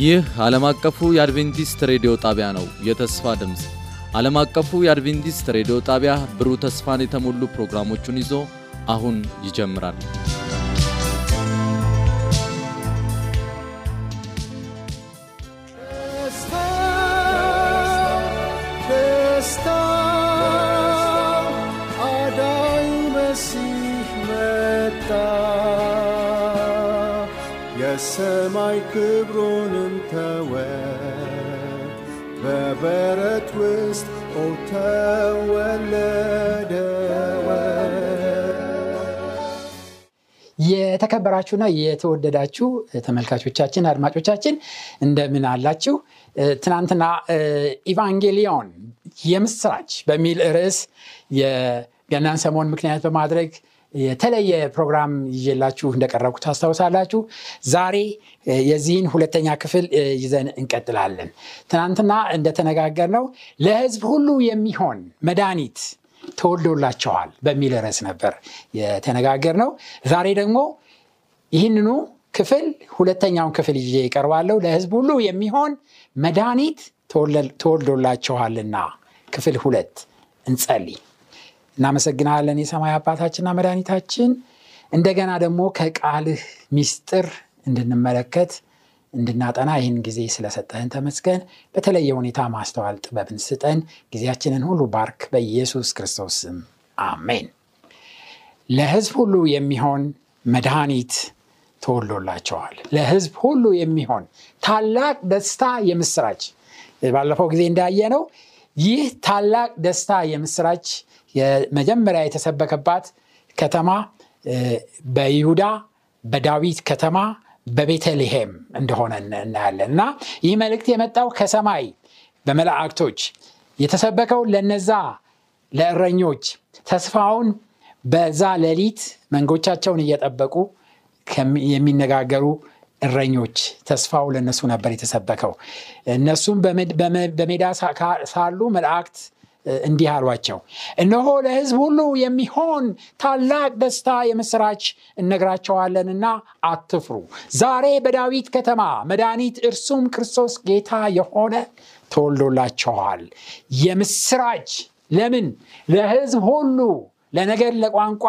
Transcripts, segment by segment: ይህ ዓለም አቀፉ የአድቬንቲስት ሬዲዮ ጣቢያ ነው። የተስፋ ድምጽ ዓለም አቀፉ የአድቬንቲስት ሬዲዮ ጣቢያ ብሩህ ተስፋን የተሞሉ ፕሮግራሞችን ይዞ አሁን ይጀምራል። ሰማይ ክብሩንም ተወ በበረት ውስጥ ተወለደ። የተከበራችሁና የተወደዳችሁ ተመልካቾቻችን አድማጮቻችን እንደምን አላችሁ? ትናንትና ኢቫንጌሊዮን የምስራች በሚል ርዕስ የገናን ሰሞን ምክንያት በማድረግ የተለየ ፕሮግራም ይዤላችሁ እንደቀረብኩ ታስታውሳላችሁ። ዛሬ የዚህን ሁለተኛ ክፍል ይዘን እንቀጥላለን። ትናንትና እንደተነጋገርነው ለሕዝብ ሁሉ የሚሆን መድኃኒት ተወልዶላቸዋል በሚል ርዕስ ነበር የተነጋገርነው። ዛሬ ደግሞ ይህንኑ ክፍል ሁለተኛውን ክፍል ይዤ እቀርባለሁ። ለሕዝብ ሁሉ የሚሆን መድኃኒት ተወልዶላቸዋልና ክፍል 2 እንጸልይ። እናመሰግናለን የሰማይ አባታችንና መድኃኒታችን፣ እንደገና ደግሞ ከቃልህ ሚስጥር እንድንመለከት እንድናጠና ይህን ጊዜ ስለሰጠህን ተመስገን። በተለየ ሁኔታ ማስተዋል ጥበብን ስጠን። ጊዜያችንን ሁሉ ባርክ፣ በኢየሱስ ክርስቶስ ስም አሜን። ለሕዝብ ሁሉ የሚሆን መድኃኒት ተወልዶላቸዋል። ለሕዝብ ሁሉ የሚሆን ታላቅ ደስታ የምስራች ባለፈው ጊዜ እንዳየነው ይህ ታላቅ ደስታ የምስራች የመጀመሪያ የተሰበከባት ከተማ በይሁዳ በዳዊት ከተማ በቤተልሔም እንደሆነ እናያለንና ይህ መልእክት የመጣው ከሰማይ በመላእክቶች የተሰበከው ለነዛ ለእረኞች ተስፋውን በዛ ሌሊት መንጎቻቸውን እየጠበቁ የሚነጋገሩ እረኞች ተስፋው ለነሱ ነበር የተሰበከው። እነሱም በሜዳ ሳሉ መላእክት እንዲህ አሏቸው፣ እነሆ ለሕዝብ ሁሉ የሚሆን ታላቅ ደስታ የምስራች እነግራቸዋለንና አትፍሩ። ዛሬ በዳዊት ከተማ መድኃኒት እርሱም ክርስቶስ ጌታ የሆነ ተወልዶላቸዋል። የምስራች ለምን? ለሕዝብ ሁሉ፣ ለነገድ፣ ለቋንቋ፣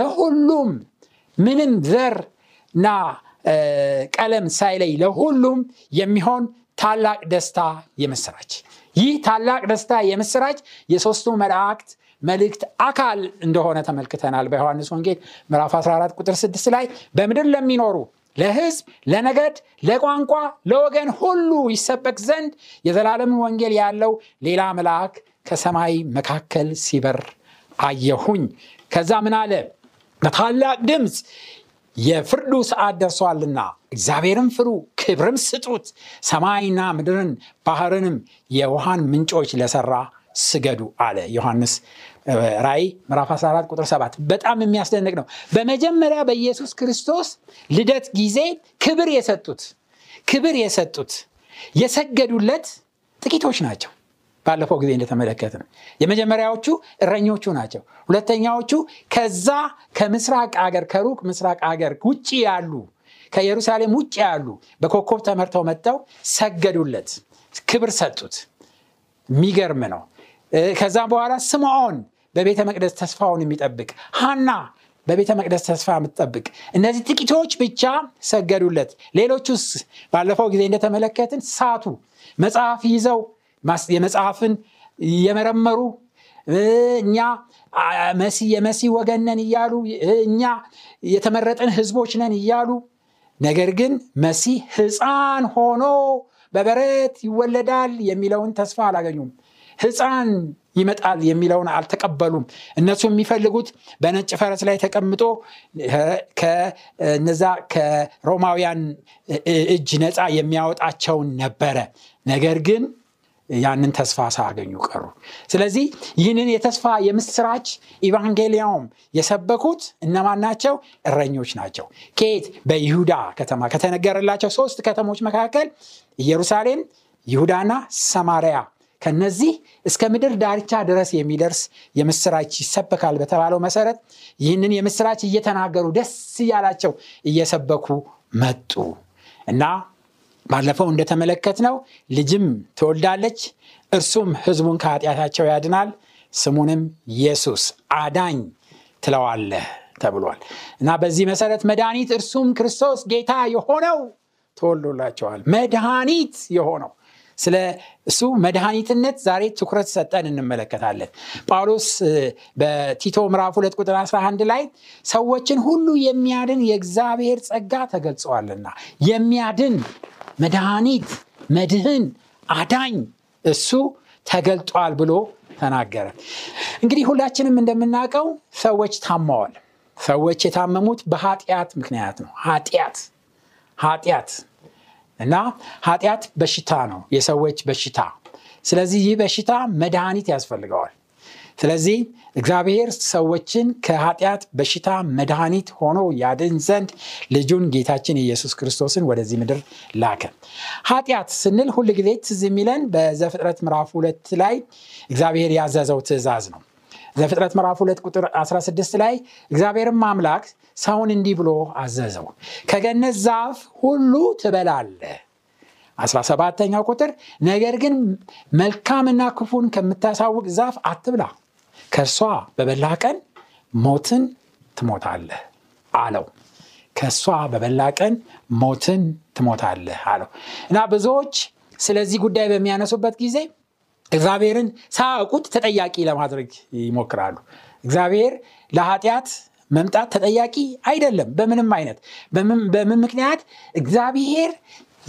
ለሁሉም ምንም ዘርና ቀለም ሳይለይ ለሁሉም የሚሆን ታላቅ ደስታ የምስራች። ይህ ታላቅ ደስታ የምስራች የሶስቱ መላእክት መልእክት አካል እንደሆነ ተመልክተናል። በዮሐንስ ወንጌል ምዕራፍ 14 ቁጥር 6 ላይ በምድር ለሚኖሩ ለሕዝብ፣ ለነገድ፣ ለቋንቋ፣ ለወገን ሁሉ ይሰበክ ዘንድ የዘላለም ወንጌል ያለው ሌላ መልአክ ከሰማይ መካከል ሲበር አየሁኝ። ከዛ ምን አለ? በታላቅ ድምጽ የፍርዱ ሰዓት ደርሷልና እግዚአብሔርን ፍሩ፣ ክብርም ስጡት። ሰማይና ምድርን ባህርንም የውሃን ምንጮች ለሰራ ስገዱ አለ። ዮሐንስ ራእይ ምዕራፍ 14 ቁጥር 7። በጣም የሚያስደንቅ ነው። በመጀመሪያ በኢየሱስ ክርስቶስ ልደት ጊዜ ክብር የሰጡት የሰገዱለት ጥቂቶች ናቸው። ባለፈው ጊዜ እንደተመለከትን የመጀመሪያዎቹ እረኞቹ ናቸው። ሁለተኛዎቹ ከዛ ከምስራቅ አገር ከሩቅ ምስራቅ አገር ውጪ ያሉ ከኢየሩሳሌም ውጪ ያሉ በኮከብ ተመርተው መጥተው ሰገዱለት፣ ክብር ሰጡት። የሚገርም ነው። ከዛ በኋላ ስምዖን በቤተ መቅደስ ተስፋውን የሚጠብቅ፣ ሐና በቤተ መቅደስ ተስፋ የምትጠብቅ፣ እነዚህ ጥቂቶች ብቻ ሰገዱለት። ሌሎቹስ ባለፈው ጊዜ እንደተመለከትን ሳቱ። መጽሐፍ ይዘው የመጽሐፍን የመረመሩ እኛ የመሲህ ወገን ነን እያሉ እኛ የተመረጥን ሕዝቦች ነን እያሉ ነገር ግን መሲህ ሕፃን ሆኖ በበረት ይወለዳል የሚለውን ተስፋ አላገኙም። ሕፃን ይመጣል የሚለውን አልተቀበሉም። እነሱ የሚፈልጉት በነጭ ፈረስ ላይ ተቀምጦ ከነዛ ከሮማውያን እጅ ነፃ የሚያወጣቸውን ነበረ። ነገር ግን ያንን ተስፋ ሳያገኙ ቀሩ። ስለዚህ ይህንን የተስፋ የምስራች ኢቫንጌሊዮም የሰበኩት እነማን ናቸው? እረኞች ናቸው። ከየት? በይሁዳ ከተማ ከተነገረላቸው 3 ከተሞች መካከል ኢየሩሳሌም፣ ይሁዳና ሰማርያ ከነዚህ እስከ ምድር ዳርቻ ድረስ የሚደርስ የምስራች ይሰበካል በተባለው መሰረት ይህንን የምስራች እየተናገሩ ደስ እያላቸው እየሰበኩ መጡ እና ባለፈው እንደተመለከትነው ልጅም ተወልዳለች እርሱም ሕዝቡን ከኃጢአታቸው ያድናል ስሙንም ኢየሱስ አዳኝ ትለዋለ ተብሏል እና በዚህ መሰረት መድኃኒት እርሱም ክርስቶስ ጌታ የሆነው ተወልዶላቸዋል መድኃኒት የሆነው ስለ እሱ መድኃኒትነት ዛሬ ትኩረት ሰጠን እንመለከታለን ጳውሎስ በቲቶ ምዕራፍ 2 ቁጥር 11 ላይ ሰዎችን ሁሉ የሚያድን የእግዚአብሔር ጸጋ ተገልጿልና የሚያድን መድኃኒት መድህን አዳኝ እሱ ተገልጧል ብሎ ተናገረ እንግዲህ ሁላችንም እንደምናቀው ሰዎች ታመዋል ሰዎች የታመሙት በኃጢያት ምክንያት ነው ኃጢያት እና ኃጢያት በሽታ ነው የሰዎች በሽታ ስለዚህ ይህ በሽታ መድኃኒት ያስፈልጋል ስለዚህ እግዚአብሔር ሰዎችን ከኃጢያት በሽታ መድኃኒት ሆኖ ያድን ዘንድ ልጁን ጌታችን ኢየሱስ ክርስቶስን ወደዚህ ምድር ላከ ኃጢያት ስንል ሁሉ ጊዜ ትዝ የሚለን በዘፍጥረት ምዕራፍ 2 ላይ እግዚአብሔር ያዘዘው ትእዛዝ ነው ዘፍጥረት ምዕራፍ 2 ቁጥር 16 ላይ እግዚአብሔር አምላክ ሰውን እንዲህ ብሎ አዘዘው ከገነት ዛፍ ሁሉ ትበላለህ 17ኛው ቁጥር ነገር ግን መልካምና ክፉን ከምታሳውቅ ዛፍ አትብላ ከሷ በበላህ ቀን ሞትን ትሞታለህ አለው ከሷ በበላህ ቀን ሞትን ትሞታለህ አለው እና ብዙዎች ስለዚህ ጉዳይ በሚያነሱበት ጊዜ እግዚአብሔርን ሳያውቁት ተጠያቂ ለማድረግ ይሞክራሉ እግዚአብሔር ለኃጢያት መምጣት ተጠያቂ አይደለም በምንም አይነት በምን ምክንያት እግዚአብሔር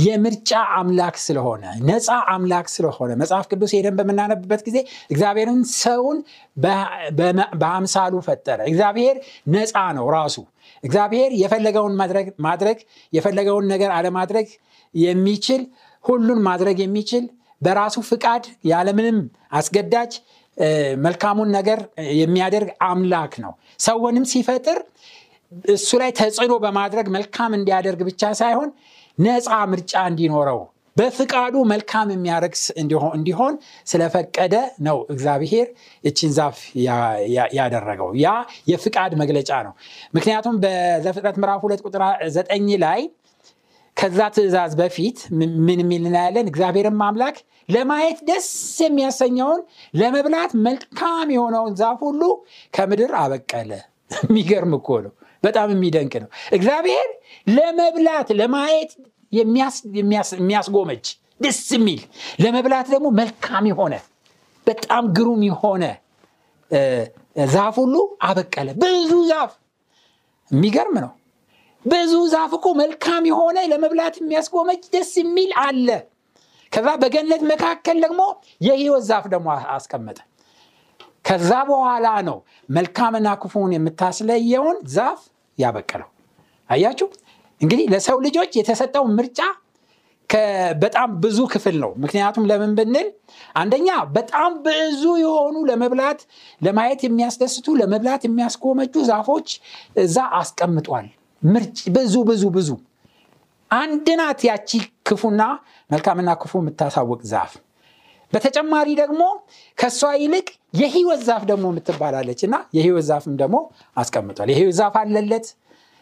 የምርጫ አምላክ ስለሆነ ነፃ አምላክ ስለሆነ መጽሐፍ ቅዱስ ሄደን በመናነብበት ጊዜ እግዚአብሔርን ሰውን በአምሳሉ ፈጠረ እግዚአብሔር ነፃ ነው ራሱ እግዚአብሔር የፈለገውን ማድረግ የፈለገውን ነገር አለማድረግ የሚችል ሁሉን ማድረግ የሚችል በራሱ ፍቃድ ያለምንም አስገዳጅ መልካሙን ነገር የሚያደርግ አምላክ ነው ሰውንም ሲፈጥር እሱ ላይ ተጽዕኖ በማድረግ መልካም እንዲያደርግ ብቻ ሳይሆን ነፃ ምርጫ እንዲኖረው በፍቃዱ መልካም የሚያደርግ እንዲሆን ስለፈቀደ ነው እግዚአብሔር እቺን ዛፍ ያደረገው ያ የፍቃድ መግለጫ ነው ምክንያቱም በዘፍጥረት ምዕራፍ 2 ቁጥር 9 ላይ ከዛ ትእዛዝ በፊት ምን የሚልናለን እግዚአብሔር አምላክ ለማየት ደስ የሚያሰኘውን ለመብላት መልካም የሆነውን ዛፍ ሁሉ ከምድር አበቀለ የሚገርም እኮ ነው በጣም የሚደንቅ ነው እግዚአብሔር ለመብላት ለማየት የሚያስጎመጅ ደስ የሚል ለመብላት ደግሞ መልካም የሆነ በጣም ግሩም የሆነ ዛፍ ሁሉ አበቀለ ብዙ ዛፍ የሚገርም ነው ብዙ ዛፍ እኮ መልካም የሆነ ለመብላት የሚያስጎመጅ ደስ የሚል አለ ከዛ በገነት መካከል ደግሞ የሕይወት ዛፍ ደግሞ አስቀመጠ ከዛ በኋላ ነው መልካምና ክፉን የምታስለየውን ዛፍ ያበቀለው አያችሁ እንግዲህ ለሰው ልጆች የተሰጠው ምርጫ በጣም ብዙ ክፍል ነው ምክንያቱም ለምን ብንል አንደኛ በጣም ብዙ የሆኑ ለመብላት ለማየት የሚያስደስቱ ለመብላት የሚያስጎመጁ ዛፎች እዛ አስቀምጧል ብዙ አንድናት ያቺ ክፉና መልካምና ክፉ የምታሳውቅ ዛፍ በተጨማሪ ደግሞ ከሷ ይልቅ የሕይወት ዛፍ ደግሞ የምትባላለችና የሕይወት ዛፍም ደግሞ አስቀምጧል የሕይወት ዛፍ አለለት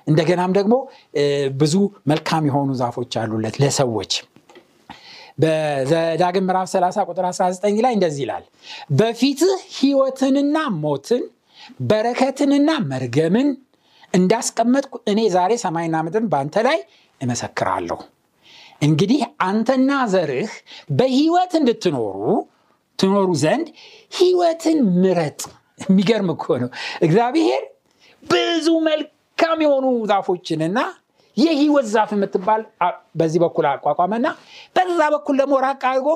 እንደገናም ደግሞ ብዙ መልካም የሆኑ ዛፎች አሉለት ለሰዎች በዘዳግም ምዕራፍ 30 ቁጥር 19 ላይ እንደዚህ ይላል በፊትህ ሕይወትንና ሞትን በረከትንና መርገምን እንዳስቀመጥኩ እኔ ዛሬ ሰማይና ምድርን በአንተ ላይ እመሰክራለሁ እንግዲህ አንተና ዘርህ በሕይወት ትኖሩ ዘንድ ሕይወትን ምረጥ የሚገርም እኮ ነው እግዚአብሔር ብዙ መልካም የሆኑ ዛፎችንና የሕይወት ዛፍ የምትባል በዚህ በኩል አቋቋመና በዛ በኩል ደግሞ ራቅ አድርጎ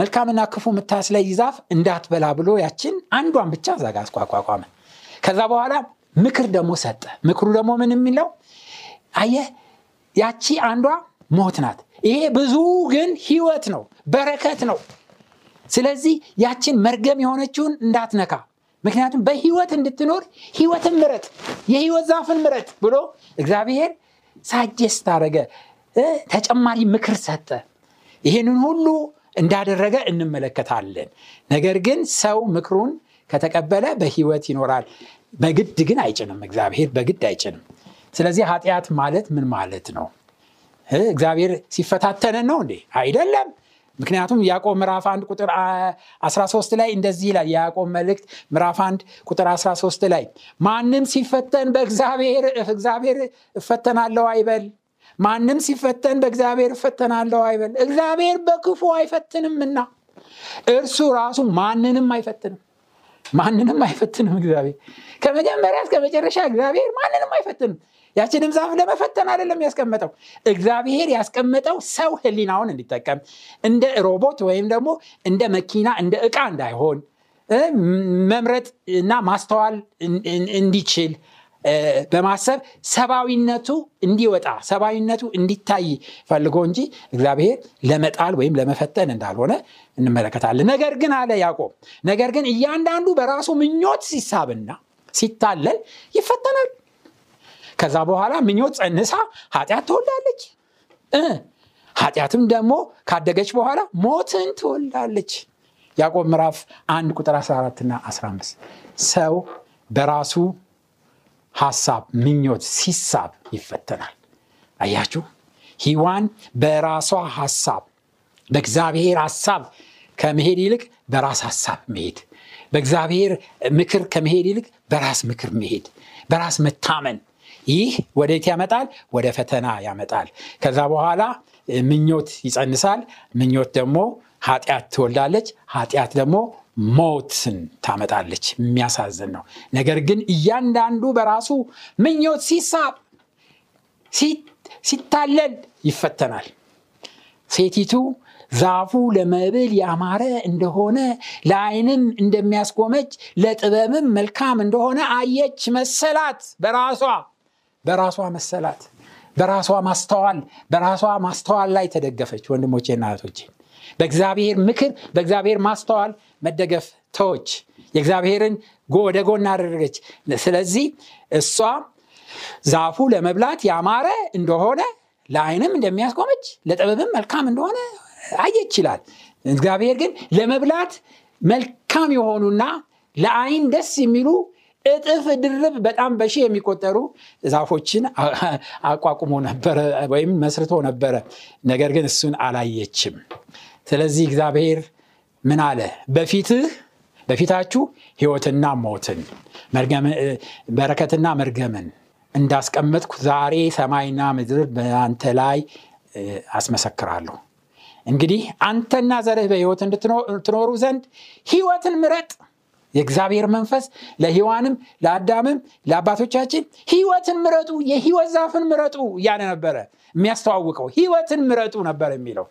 መልካምና ክፉ የምታስለይ ዛፍ እንዳትበላ ብሎ ያችን አንዷን ብቻ ዛጋ አቋቋመ ከዛ በኋላ ምክር ደግሞ ሰጠ ምክሩ ደግሞ ምን የሚለው አየህ ያቺ አንዷ ሞት ናት ይሄ ብዙ ግን ሕይወት ነው በረከት ነው ስለዚህ ያቺን መርገም የሆነችውን እንዳትነካ ምክንያቱም በሕይወት እንድትኖር ሕይወትን ምረጥ የሕይወት ዛፍን ምረጥ ብሎ እግዚአብሔር ሳጀስት አደረገ ተጨማሪ ምክር ሰጠ ይሄንን ሁሉ እንዳደረገ እንመለከታለን ነገር ግን ሰው ምክሩን ከተቀበለ በሕይወት ይኖራል በግድ ግን አይጭንም እግዚአብሔር በግድ አይጭንም ስለዚህ ኃጢያት ማለት ምን ማለት ነው እግዚአብሔር ሲፈታተነን ነው እንዴ? አይደለም። ምክንያቱም ያዕቆብ ምዕራፍ 1 ቁጥር 13 ላይ እንደዚህ ይላል። ያዕቆብ መልእክት ምዕራፍ 1 ቁጥር 13 ላይ ማንንም ሲፈተን በእግዚአብሔር ፈተናለው አይበል። ማንንም ሲፈተን በእግዚአብሔር ፈተናለው አይበል። እግዚአብሔር በክፉ አይፈትንምና እርሱ ራሱ ማንንም አይፈትንም። ማንንም አይፈትንም እግዚአብሔር ከመጀመሪያ እስከ መጨረሻ እግዚአብሔር ማንንም አይፈትንም። ያቺንም ዛፍ ለመፈተን አይደለም ያስቀመጠው። እግዚአብሔር ያስቀመጠው ሰው ህሊናውን እንዲጠቀም እንደ ሮቦት ወይም ደግሞ እንደ መኪና እንደ ዕቃ እንዳይሆን መምረጥና ማስተዋል እንዲችል በማሰብ ሰባዊነቱ እንዲታይ ፈልጎ እንጂ እግዚአብሔር ለመጣል ወይም ለመፈተን እንዳልሆነ እንመለከታለን። ነገር ግን አለ ያዕቆብ እያንዳንዱ በራሱ ምኞት ሲሳብና ሲታለል ይፈተናል። ከዛ በኋላ ምኞት ጸንሳ ኃጢአት ትወልዳለች። ኃጢአትም ደግሞ ካደገች በኋላ ሞትን ትወልዳለች። ያዕቆብ ምዕራፍ 1 ቁጥር 14 እና 15 ሰው በራሱ ሐሳብ ምኞት ሲሳብ ይፈተናል። አያችሁ ሔዋን በራሷ ሐሳብ በእግዚአብሔር ሐሳብ ከመሄድ ይልቅ በራስ ሐሳብ መሄድ፣ በእግዚአብሔር ምክር ከመሄድ ይልቅ በራስ ምክር መሄድ፣ በራስ መታመን ይህ ወዴት ያመጣል? ወደ ፈተና ያመጣል። ከዛ በኋላ ምኞት ይጸንሳል። ምኞት ደግሞ ኃጢአት ትወልዳለች። ኃጢአት ደግሞ ሞትን ታመጣለች። የሚያሳዝን ነው። ነገር ግን እያንዳንዱ በራሱ ምኞት ሲሳብ ሲታለል ይፈተናል። ሴቲቱ ዛፉ ለመብል ያማረ እንደሆነ ለዓይንም እንደሚያስጎመጅ ለጥበብም መልካም እንደሆነ አየች መሰላት። በራሷ መሰላት በራሷ ማስተዋል ላይ ተደገፈች። ወንድሞቼና እህቶቼ በእግዚአብሔር ምክር በእግዚአብሔር ማስተዋል መደገፍ ተወች። የእግዚአብሔርን ወደ ጎን አደረገች። ስለዚህ እሷ ዛፉ ለመብላት ያማረ እንደሆነ ለዓይንም እንደሚያስጎመጅ ለጥበብም መልካም እንደሆነ አየች ይላል። እግዚአብሔር ግን ለመብላት መልካም የሆኑና ለዓይን ደስ የሚሉ እጥፍ ድርብ በጣም በሺ የሚቆጠሩ ዛፎችን አቋቁሞ ነበር ወይም መስርቶ ነበር። ነገር ግን እሱን አላየችም። ስለዚህ እግዚአብሔር ምን አለ? በፊታችሁ ሕይወትና ሞትን በረከትና መርገምን እንዳስቀመጥኩ ዛሬ ሰማይና ምድር በአንተ ላይ አስመሰክራለሁ። እንግዲህ አንተና ዘርህ በሕይወት እንድትኖሩ ዘንድ ሕይወትን ምረጥ። የእግዚአብሔር መንፈስ ለሔዋንም ለአዳምም ለአባቶቻችን ሕይወትን ምረጡ፣ የሕይወት ዛፍን ምረጡ እያለ ነበር የሚያስተዋውቀው። ሕይወትን ምረጡ ነበር የሚለው።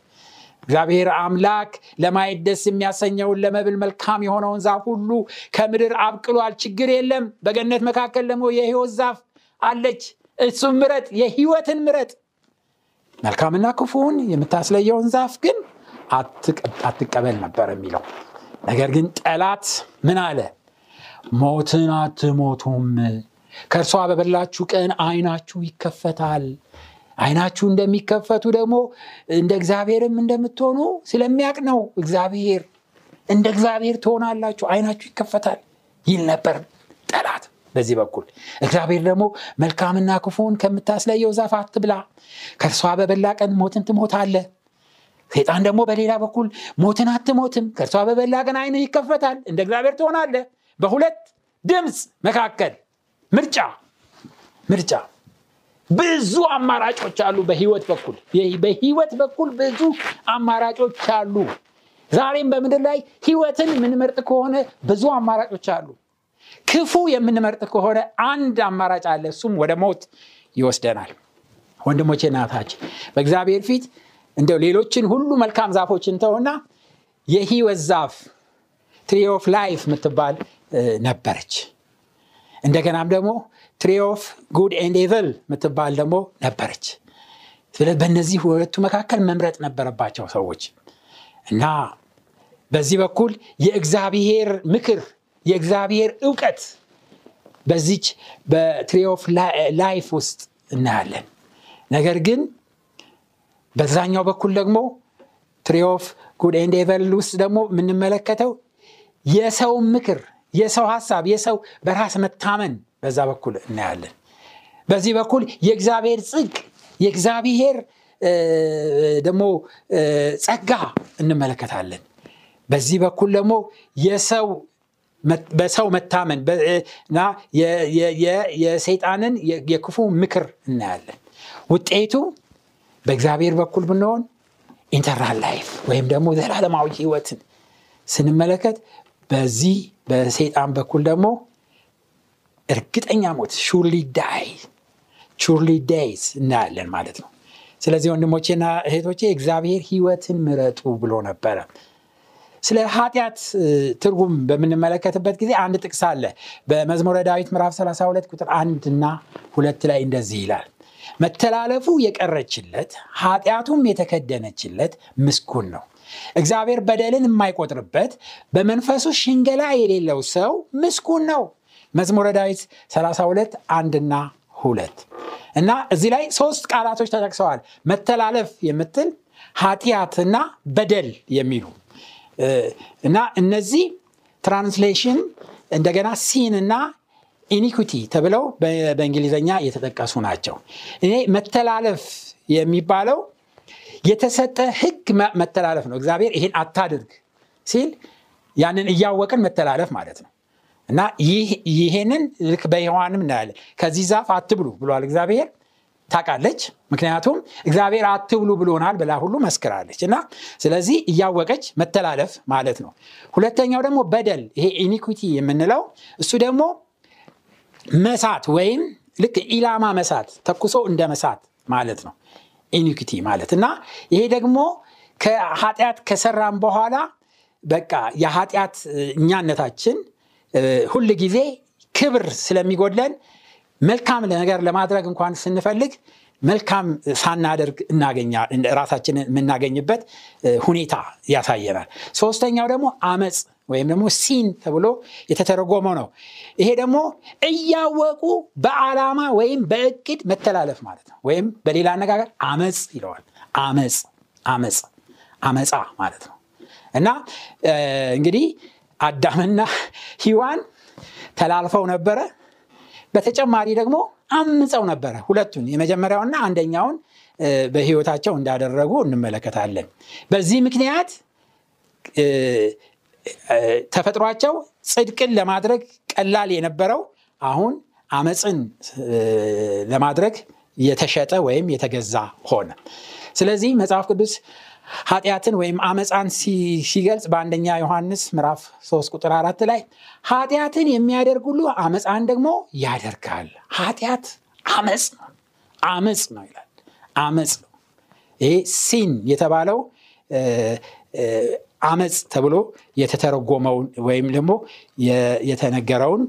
እግዚአብሔር አምላክ ለማየት ደስ የሚያሰኘውን ለመብል መልካም የሆነውን ዛፍ ሁሉ ከምድር አብቅሏል። ችግር የለም። በገነት መካከል ደግሞ የሕይወት ዛፍ አለች። እሱን ምረጥ፣ የሕይወትን ምረጥ። መልካምና ክፉን የምታስለየውን ዛፍ ግን አትቀበል ነበር የሚለው። ነገር ግን ጠላት ምን አለ? ሞትን አትሞቱም፣ ከእርሷ በበላችሁ ቀን ዓይናችሁ ይከፈታል። ዓይናችሁ እንደሚከፈቱ ደግሞ እንደ እግዚአብሔርም እንደምትሆኑ ስለሚያውቅ ነው እግዚአብሔር። እንደ እግዚአብሔር ትሆናላችሁ፣ ዓይናችሁ ይከፈታል ይል ነበር ጠላት። በዚህ በኩል እግዚአብሔር ደግሞ መልካምና ክፉን ከምታስለየው ዛፍ አትብላ፣ ከእርሷ በበላ ቀን ሞትን ትሞታለህ። ሰይጣን ደግሞ በሌላ በኩል ሞትን አትሞትም፣ ከእርሷ በበላ ቀን ዓይንህ ይከፈታል፣ እንደ እግዚአብሔር ትሆናለህ። በሁለት ድምፅ መካከል ምርጫ ብዙ አማራጮች አሉ። በሕይወት በኩል ብዙ አማራጮች አሉ። ዛሬም በምድር ላይ ሕይወትን የምንመርጥ ከሆነ ብዙ አማራጮች አሉ። ክፉ የምንመርጥ ከሆነ አንድ አማራጭ አለ፣ እሱም ወደ ሞት ይወስደናል። ወንድሞቼና እህቶቼ በእግዚአብሔር ፊት እንደው ሌሎችን ሁሉ መልካም ዛፎችን ተውና የሕይወት ዛፍ ትሪ ኦፍ ላይፍ የምትባል ነበረች። እንደገናም ደግሞ ትሪ ኦፍ ጉድ ኤንድ ኢቭል የምትባል ደግሞ ነበረች። ስለዚህ በእነዚህ ሁለቱ መካከል መምረጥ ነበረባቸው ሰዎች። እና በዚህ በኩል የእግዚአብሔር ምክር የእግዚአብሔር ዕውቀት በዚች በትሪ ኦፍ ላይፍ ውስጥ እናያለን። ነገር ግን በዛኛው በኩል ደግሞ ትሪ ኦፍ ጉድ ኤንድ ኢቭል ውስጥ ደግሞ የምንመለከተው የሰው ምክር የሰው ሐሳብ የሰው በራስ መታመን በዛ በኩል እናያለን። በዚህ በኩል የእግዚአብሔር ጽድቅ የእግዚአብሔር ደሞ ጸጋ እንመለከታለን። በዚህ በኩል ደግሞ የሰው በሰው መታመንና የሰይጣንን የክፉ ምክር እናያለን። ውጤቱ በእግዚአብሔር በኩል ብንሆን ኢንተርናል ላይፍ ወይም ደግሞ ዘላለማዊ ህይወትን ስንመለከት በዚህ በሰይጣን በኩል ደግሞ እርግጠኛ ሞት surely days እናያለን ማለት ነው። ስለዚህ ወንድሞቼና እህቶቼ እግዚአብሔር ህይወትን ምረጡ ብሎ ነበር። ስለ ኃጢያት ትርጉም በመመለከትበት ጊዜ አንድ ጥቅስ አለ። በመዝሙረ ዳዊት ምዕራፍ 32 ቁጥር 1 እና 2 ላይ እንደዚህ ይላል፣ መተላለፉ የቀረችለት ኃጢያቱም የተከደነችለት ምስኩን ነው። እግዚአብሔር በደልን የማይቆጥርበት በመንፈሱ ሽንገላ የሌለው ሰው ምስኩን ነው። መዝሙረ ዳዊት 32 1 እና 2 እና እዚህ ላይ ሶስት ቃላቶች ተጠቅሰዋል። መተላለፍ የምትል ኃጢያትና በደል የሚሉ እና እነዚህ ትራንስሌሽን እንደገና sin እና iniquity ተብለው በእንግሊዘኛ የተጠቀሱ ናቸው። እኔ መተላለፍ የሚባለው የተሰጠ ህግ መተላለፍ ነው። እግዚአብሔር ይሄን አታድርግ ሲል ያንን እያወቀን መተላለፍ ማለት ነው። እና ይሄንን ልክ በዮሐንም እንዳለ ከዚህ ዛፍ አትብሉ ብሏል እግዚአብሔር። ታቃለች ምክንያቱም እግዚአብሔር አትብሉ ብሎናል ብላ ሁሉ መስከራለች። እና ስለዚህ ያወቀች መተላለፍ ማለት ነው። ሁለተኛው ደግሞ በደል ይሄ ኢኒኩዊቲ የምንለው እሱ ደግሞ መሳት ወይም ልክ ኢላማ መሳት ተኩሶ እንደ መሳት ማለት ነው ኢኒኩዊቲ ማለት። እና ይሄ ደግሞ ከኃጢያት ከሰራን በኋላ በቃ የኃጢያት እኛነታችን ሁሉ ጊዜ ክብር ስለሚጎድለን መልካም ነገር ለማድረግ እንኳን ስንፈልግ መልካም ሳናደርግ እናገኛለን ራሳችንን እናገኝበት ሁኔታ ያሳየናል። ሶስተኛው ደግሞ አመጽ ወይም ደግሞ sin ተብሎ የተተረጎመው ነው። ይሄ ደግሞ እያወቁ በአላማ ወይም በእቅድ መተላለፍ ማለት ነው። ወይም በሌላ አነጋገር አመጽ ይለዋል። አመጻ ማለት ነው። እና እንግዲህ አዳምና ሔዋን ተላልፈው ነበር። በተጨማሪ ደግሞ አምፀው ነበር። ሁለቱን የመጀመሪያውና አንደኛውን በህይወታቸው እንዳደረጉ እንመለከታለን። በዚህ ምክንያት ተፈጥሯቸው ጽድቅን ለማድረግ ቀላል የነበረው አሁን አመጽን ለማድረግ የተሸጠ ወይም የተገዛ ሆነ። ስለዚህ መጽሐፍ ቅዱስ ኃጢያትን ወይም አመጻን ሲገልጽ በአንደኛ ዮሐንስ ምዕራፍ 3 ቁጥር 4 ላይ ኃጢያትን የሚያደርግ ሁሉ አመጻን ደግሞ ያደርጋል። ኃጢያት አመጽ ነው ይላል። አመጽ ነው ይሄ sin የተባለው አመጽ ተብሎ የተተረጎመው ወይም ደግሞ የተነገረውን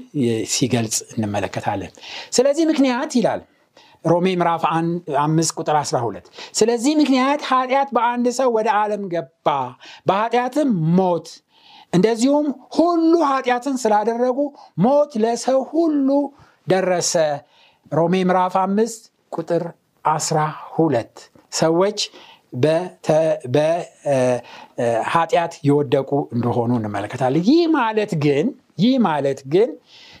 ሲገልጽ እንመለከታለን። ስለዚህ ምክንያት ይላል ሮሜ ምዕራፍ 5 ቁጥር 12 ስለዚህ ምክንያት ኃጢያት በአንድ ሰው ወደ ዓለም ገባ በኃጢያትም ሞት እንደዚሁም ሁሉ ኃጢያትን ስላደረጉ ሞት ለሰው ሁሉ ደረሰ። ሮሜ ምዕራፍ 5 ቁጥር 12 ሰዎች በኃጢያት የወደቁ እንደሆኑ እንመለከታለን። ይህ ማለት ግን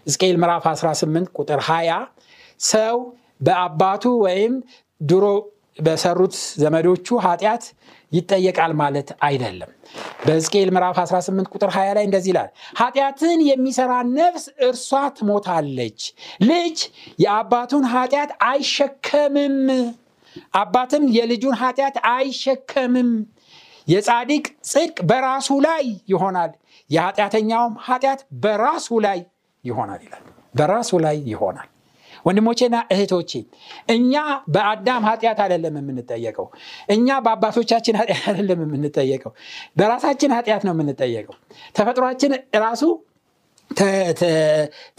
ሕዝቅኤል ምዕራፍ 18 ቁጥር 20 ሰው በአባቱ ወይም ድሮ በሰሩት ዘመዶቹ ኃጢያት ይጠየቃል ማለት አይደለም። በሕዝቅኤል ምዕራፍ 18 ቁጥር 20 ላይ እንደዚህ ይላል፣ ኃጢያትን የሚሰራ ነፍስ እርሷ ትሞታለች። ልጅ የአባቱን ኃጢያት አይሸከምም፣ አባትም የልጁን ኃጢያት አይሸከምም። የጻድቅ ጽድቅ በራሱ ላይ ይሆናል፣ የኃጢያተኛውም ኃጢያት በራሱ ላይ ይሆናል ይላል። በራሱ ላይ ይሆናል። ወንድሞቼና እህቶቼ እኛ በአዳም ኃጢያት አይደለም የምንጠየቀው፣ እኛ በአባቶቻችን ኃጢያት አይደለም የምንጠየቀው፣ በራሳችን ኃጢያት ነው የምንጠየቀው። ተፈጥሯችን ራሱ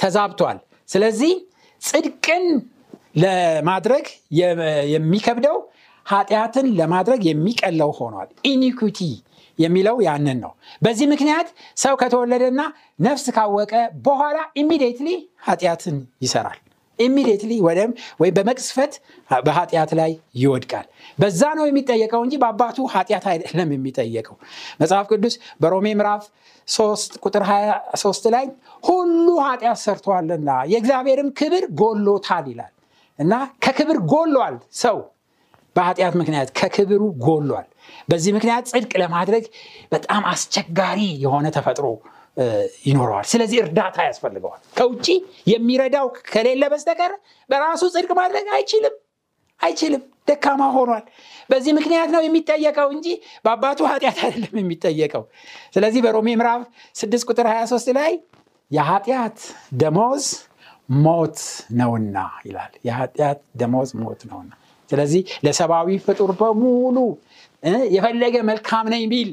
ተዛብቷል። ስለዚህ ጽድቅን ለማድረግ የሚከብደው ኃጢያትን ለማድረግ የሚቀለው ሆኗል። ኢኒኩዊቲ የሚለው ያንን ነው። በዚህ ምክንያት ሰው ከተወለደና ነፍስ ካወቀ በኋላ ኢሚዲየትሊ ኃጢያትን ይሰራል። immediately ወደም ወይ በመቅስፈት በኃጢያት ላይ ይወድቃል። በዛ ነው የሚጠየቀው እንጂ በአባቱ ኃጢያት አይደለም የሚጠየቀው። መጽሐፍ ቅዱስ በሮሜ ምዕራፍ 3 ቁጥር 23 ላይ ሁሉ ኃጢያት ሰርተዋልና የእግዚአብሔርም ክብር ጎሎታል ይላል። እና ከክብር ጎሏል ሰው በኃጢአት ምክንያት ከክብሩ ጎሏል። በዚህ ምክንያት ጽድቅ ለማድረግ በጣም አስቸጋሪ የሆነ ተፈጥሮ ይኖራል። ስለዚህ እርዳታ ያስፈልጋል። ከውጪ የሚረዳው ከሌለ በስተቀር በራሱ ጽድቅ ማድረግ አይችልም። ደካማ ሆኗል። በዚህ ምክንያት ነው የሚጠየቀው እንጂ በአባቱ ኃጢአት አይደለም የሚጠየቀው። ስለዚህ በሮሜ ምዕራፍ 6 ቁጥር 23 ላይ የኃጢአት ደሞዝ ሞት ነውና ይላል። የኃጢአት ደሞዝ ሞት ነውና ስለዚህ ለሰባዊ ፍጡር በሙሉ የፈለገ መልካም ነኝ ቢል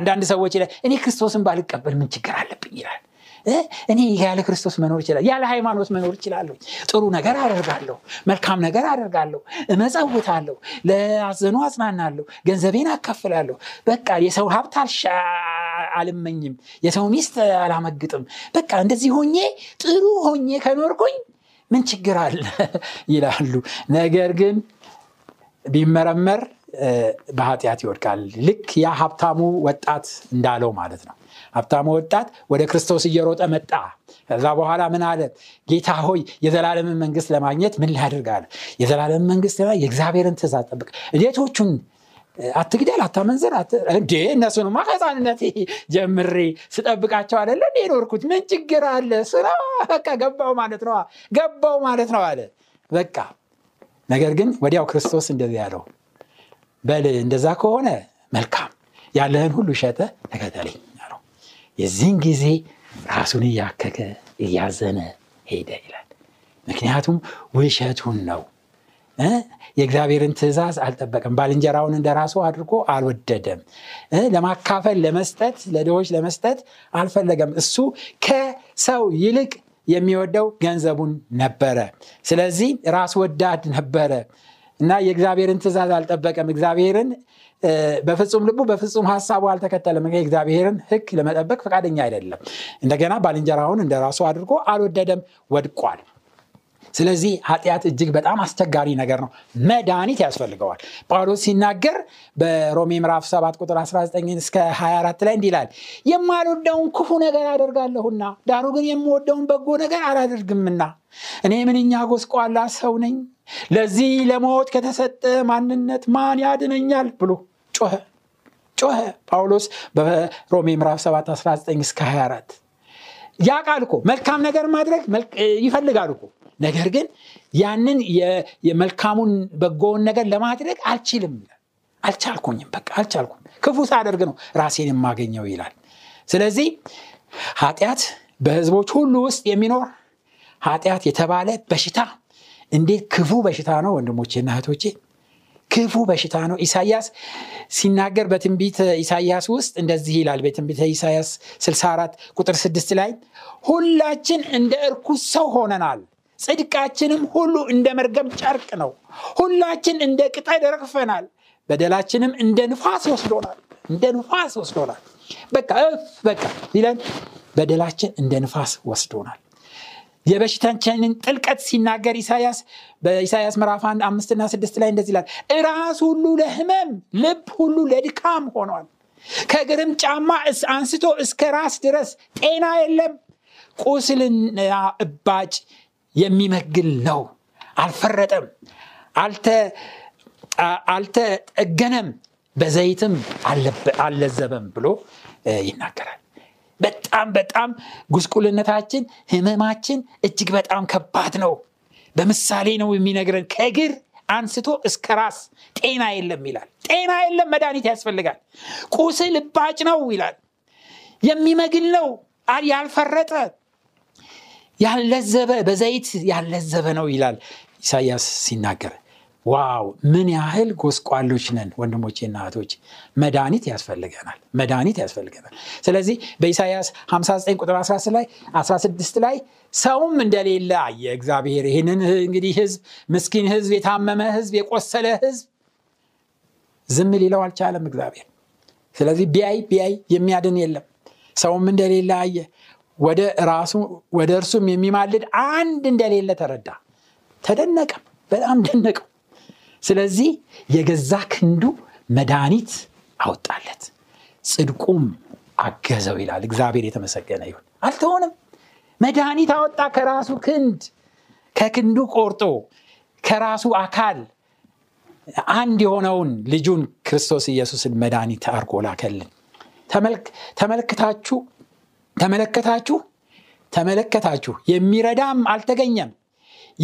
አንዳንድ ሰዎች ይላል እኔ ክርስቶስን ባልቀበል ምን ችግር አለብኝ ይላል። እኔ ያለ ክርስቶስ መኖር ይችላል፣ ያለ ሃይማኖት መኖር ይችላል። ጥሩ ነገር አደርጋለሁ፣ መልካም ነገር አደርጋለሁ፣ እመጸውታለሁ፣ ለአዘኑ አጽናናለሁ፣ ገንዘቤን አከፍላለሁ፣ በቃ የሰው ሀብት አልመኝም፣ የሰው ሚስት አላመግጥም፣ በቃ እንደዚህ ሆኜ ጥሩ ሆኜ ከኖርኩኝ ምን ችግር አለ ይላሉ። ነገር ግን ቢመረመር በኃጢአት ይወድቃል። ልክ ያ ሀብታሙ ወጣት እንዳለው ማለት ነው። ሀብታሙ ወጣት ወደ ክርስቶስ እየሮጠ መጣ። ከዛ በኋላ ምን አለ? ጌታ ሆይ የዘላለም መንግስት ለማግኘት ምን ላድርግ አለ። የዘላለም መንግስት ላይ የእግዚአብሔርን ትእዛዝ ጠብቅ፣ ሌቶቹን አትግደል፣ አታመንዝር። እንዴ እነሱንማ ከሕፃንነቴ ጀምሬ ስጠብቃቸው አይደለ እንዴ ኖርኩት፣ ምን ችግር አለ? ስራ በቃ ገባው ማለት ነው አለ በቃ። ነገር ግን ወዲያው ክርስቶስ እንደዚህ ያለው በል እንደዛ ከሆነ መልካም፣ ያለህን ሁሉ ሸጠህ ተከተለኝ አለው። የዚህን ጊዜ ራሱን እያከከ እያዘነ ሄደ ይላል። ምክንያቱም ውሸቱን ነው፣ የእግዚአብሔርን ትእዛዝ አልጠበቀም፣ ባልንጀራውን እንደራሱ አድርጎ አልወደደም፣ ለማካፈል ለመስጠት ለድሆች ለመስጠት አልፈለገም። እሱ ከሰው ይልቅ የሚወደው ገንዘቡን ነበረ። ስለዚህ ራስ ወዳድ ነበረ እና የእግዚአብሔርን ትእዛዝ አልጠበቀም። እግዚአብሔርን በፍጹም ልቡ በፍጹም ሐሳቡ አልተከተለም። የእግዚአብሔርን ሕግ ለመጠበቅ ፈቃደኛ አይደለም። እንደገና ባልንጀራውን እንደራሱ አድርጎ አልወደደም፣ ወድቋል። ስለዚህ ኃጢአት እጅግ በጣም አስቸጋሪ ነገር ነው። መድኃኒት ያስፈልገዋል። ጳውሎስ ሲናገር በሮሜ ምዕራፍ 7 ቁጥር 19 እስከ 24 ላይ እንዲህ ይላል፣ የማልወደውን ክፉ ነገር አደርጋለሁና ዳሩ ግን የምወደውን በጎ ነገር አላደርግምና እኔ ምንኛ ጎስቋላ ሰው ነኝ፣ ለዚህ ለሞት ከተሰጠ ማንነት ማን ያድነኛል ብሎ ጮኸ ጳውሎስ በሮሜ ምዕራፍ 7 19 እስከ 24። ያውቃል እኮ መልካም ነገር ማድረግ ይፈልጋል እኮ፣ ነገር ግን ያንን የመልካሙን በጎውን ነገር ለማድረግ አልቻልኩም፣ ክፉ ሳደርግ ነው ራሴን የማገኘው ይላል። ስለዚህ ኃጢአት በህዝቦች ሁሉ ውስጥ የሚኖር ኃጢአት የተባለ በሽታ እንዴት ክፉ በሽታ ነው ወንድሞቼና እህቶቼ! ክፉ በሽታ ነው። ኢሳይያስ ሲናገር በትንቢተ ኢሳይያስ ውስጥ እንደዚህ ይላል። በትንቢተ ኢሳይያስ 64 ቁጥር 6 ላይ ሁላችን እንደ እርኩስ ሰው ሆነናል፣ ጽድቃችንም ሁሉ እንደ መርገም ጨርቅ ነው፣ ሁላችን እንደ ቅጠል ረግፈናል፣ በደላችንም እንደ ንፋስ ወስዶናል። በቃ ይላል በደላችን እንደ ንፋስ ወስዶናል። የበሽታችንን ጥልቀት ሲናገር በኢሳይያስ ምዕራፍ 1:5-6 ላይ እንደዚህ ይላል፣ ራስ ሁሉ ለህመም ልብ ሁሉ ለድካም ሆኗል፣ ከእግርም ጫማ አንስቶ እስከ ራስ ድረስ ጤና የለም፣ ቁስልና እባጭ የሚመግል ነው፣ አልፈረጠም፣ አልተጠገነም፣ በዘይትም አልለዘበም ብሎ ይናገራል። በጣም ጉስቁልነታችን ህመማችን እጅግ በጣም ከባድ ነው። በምሳሌ ነው የሚነግረን፣ ከእግር አንስቶ እስከ ራስ ጤና የለም ይላል። ጤና የለም፣ መድኃኒት ያስፈልጋል። ቁስል እባጭ ነው ይላል፣ የሚመግል ነው፣ ያልፈረጠ ያለዘበ በዘይት ያለዘበ ነው ይላል ኢሳይያስ ሲናገር። ዋው ምን ያህል ጎስቋሎች ነን ወንድሞቼና እህቶቼ! መድኃኒት ያስፈልገናል። ስለዚህ በኢሳይያስ 59 ቁጥር 16 ላይ ሰውም እንደሌለ አየ እግዚአብሔር። ይህንን እንግዲህ ህዝብ፣ ምስኪን ህዝብ፣ የታመመ ህዝብ፣ የቆሰለ ህዝብ ዝም ሊለው አልቻለም እግዚአብሔር። ስለዚህ ቢያይ የሚያድን የለም። ሰውም እንደሌለ አየ፣ ወደ እርሱም የሚማልድ አንድ እንደሌለ ተረዳ፣ ተደነቀም፣ በጣም ደነቀው። ስለዚህ የገዛ ክንዱ መድኃኒት አወጣለት፣ ጽድቁም አገዘው ይላል። እግዚአብሔር የተመሰገነ ይሁን። አልተሆነም፣ መድኃኒት አወጣ ከራሱ ክንድ፣ ከክንዱ ቆርጦ ከራሱ አካል عند هونون لجون كريستوس يسوع المداني تأركولا كله تملك تاچو يميردام التجنيم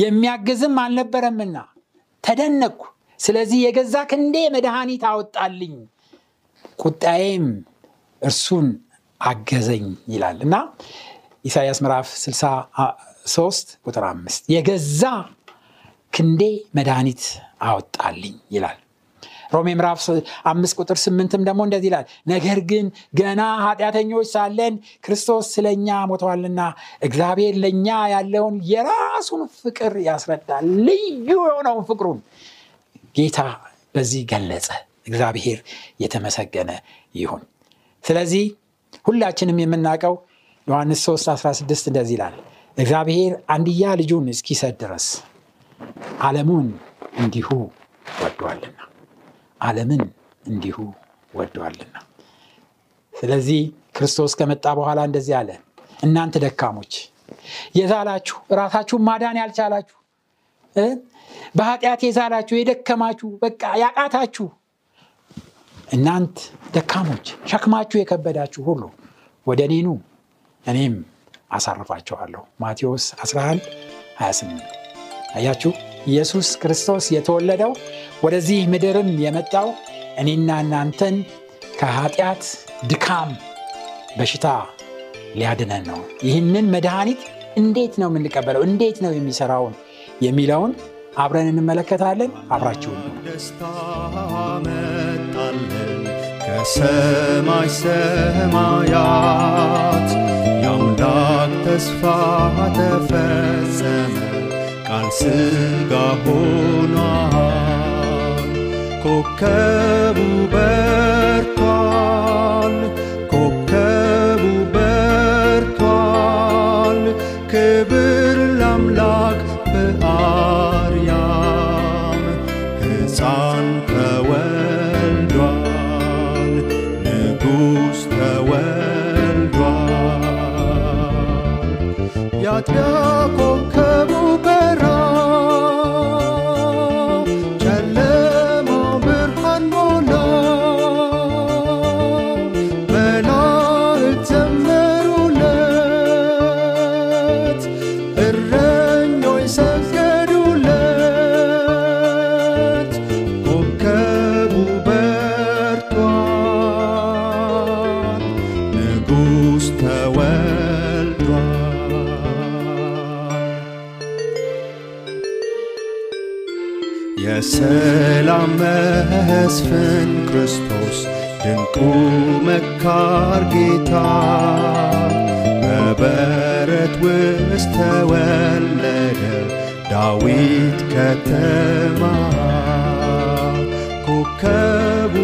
يميعجزم عن لبرم منا تدنكو سلزي يجزاك ندي مدهاني تعود علين كنت أيم رسون عجزين يلالنا إسحاق مراف سلسا سوست وترامس يجزا كندي مدهاني تعود علين يلال رومي مراف أمس كتر سمنتم دمون ديلال نجرجن جنا هاتينيو سالن كريستوس سلنيا متوالنا إغزابير لنيا يالون يراسون فكر ياسرتا ليجونهم فكرون جيتا بزي جلزة إغزابير يتمسكنا يهون ثلاثي كل أشيء ممننا كاو لوان السوس أسراس دست دزيلال إغزابير عنديا لجونس كيسات درس علمون عندي هو وتوالنا ዓለምን እንዲሁ ወደዋልና ስለዚህ ክርስቶስ ከመጣ በኋላ እንደዚህ አለ እናንተ ደካሞች የዛላችሁ ራሳችሁ ማዳን ያልቻላችሁ በኃጢያት የዛላችሁ የደከማችሁ በቃ ያቃታችሁ እናንተ ደካሞች ሸክማችሁ የከበዳችሁ ሁሉ ወደኔኑ እኔም አሳርፋችኋለሁ ማቴዎስ 11:28 አያችሁ ኢየሱስ ክርስቶስ የተወለደው ወደዚህ ምድርም የመጣው እኔና እናንተን ከኃጢያት ድካም በሽታ ሊያድነን ነው። ይህንን መድኃኒት እንዴት ነው የምንቀበለው? እንዴት ነው የሚሰራው? የሚለውን አብረን እንመለከታለን። አብራችሁ ደስታመጣለን ከሰማይ ሰማያት ያምላክ ተስፋ ተፈጸመ ስጋ ሆና ኮከቡ በርቷል ክብር ለአምላክ በአርያም ሕፃን ተወልዷል ንጉሥ ተወልዷል ያጥያ ኮከቡ ሰላም መስፍን ክርስቶስ ድንቁ መካር ጌታ በበረት ውስጥ ተወለደ ዳዊት ከተማ ኮከቡ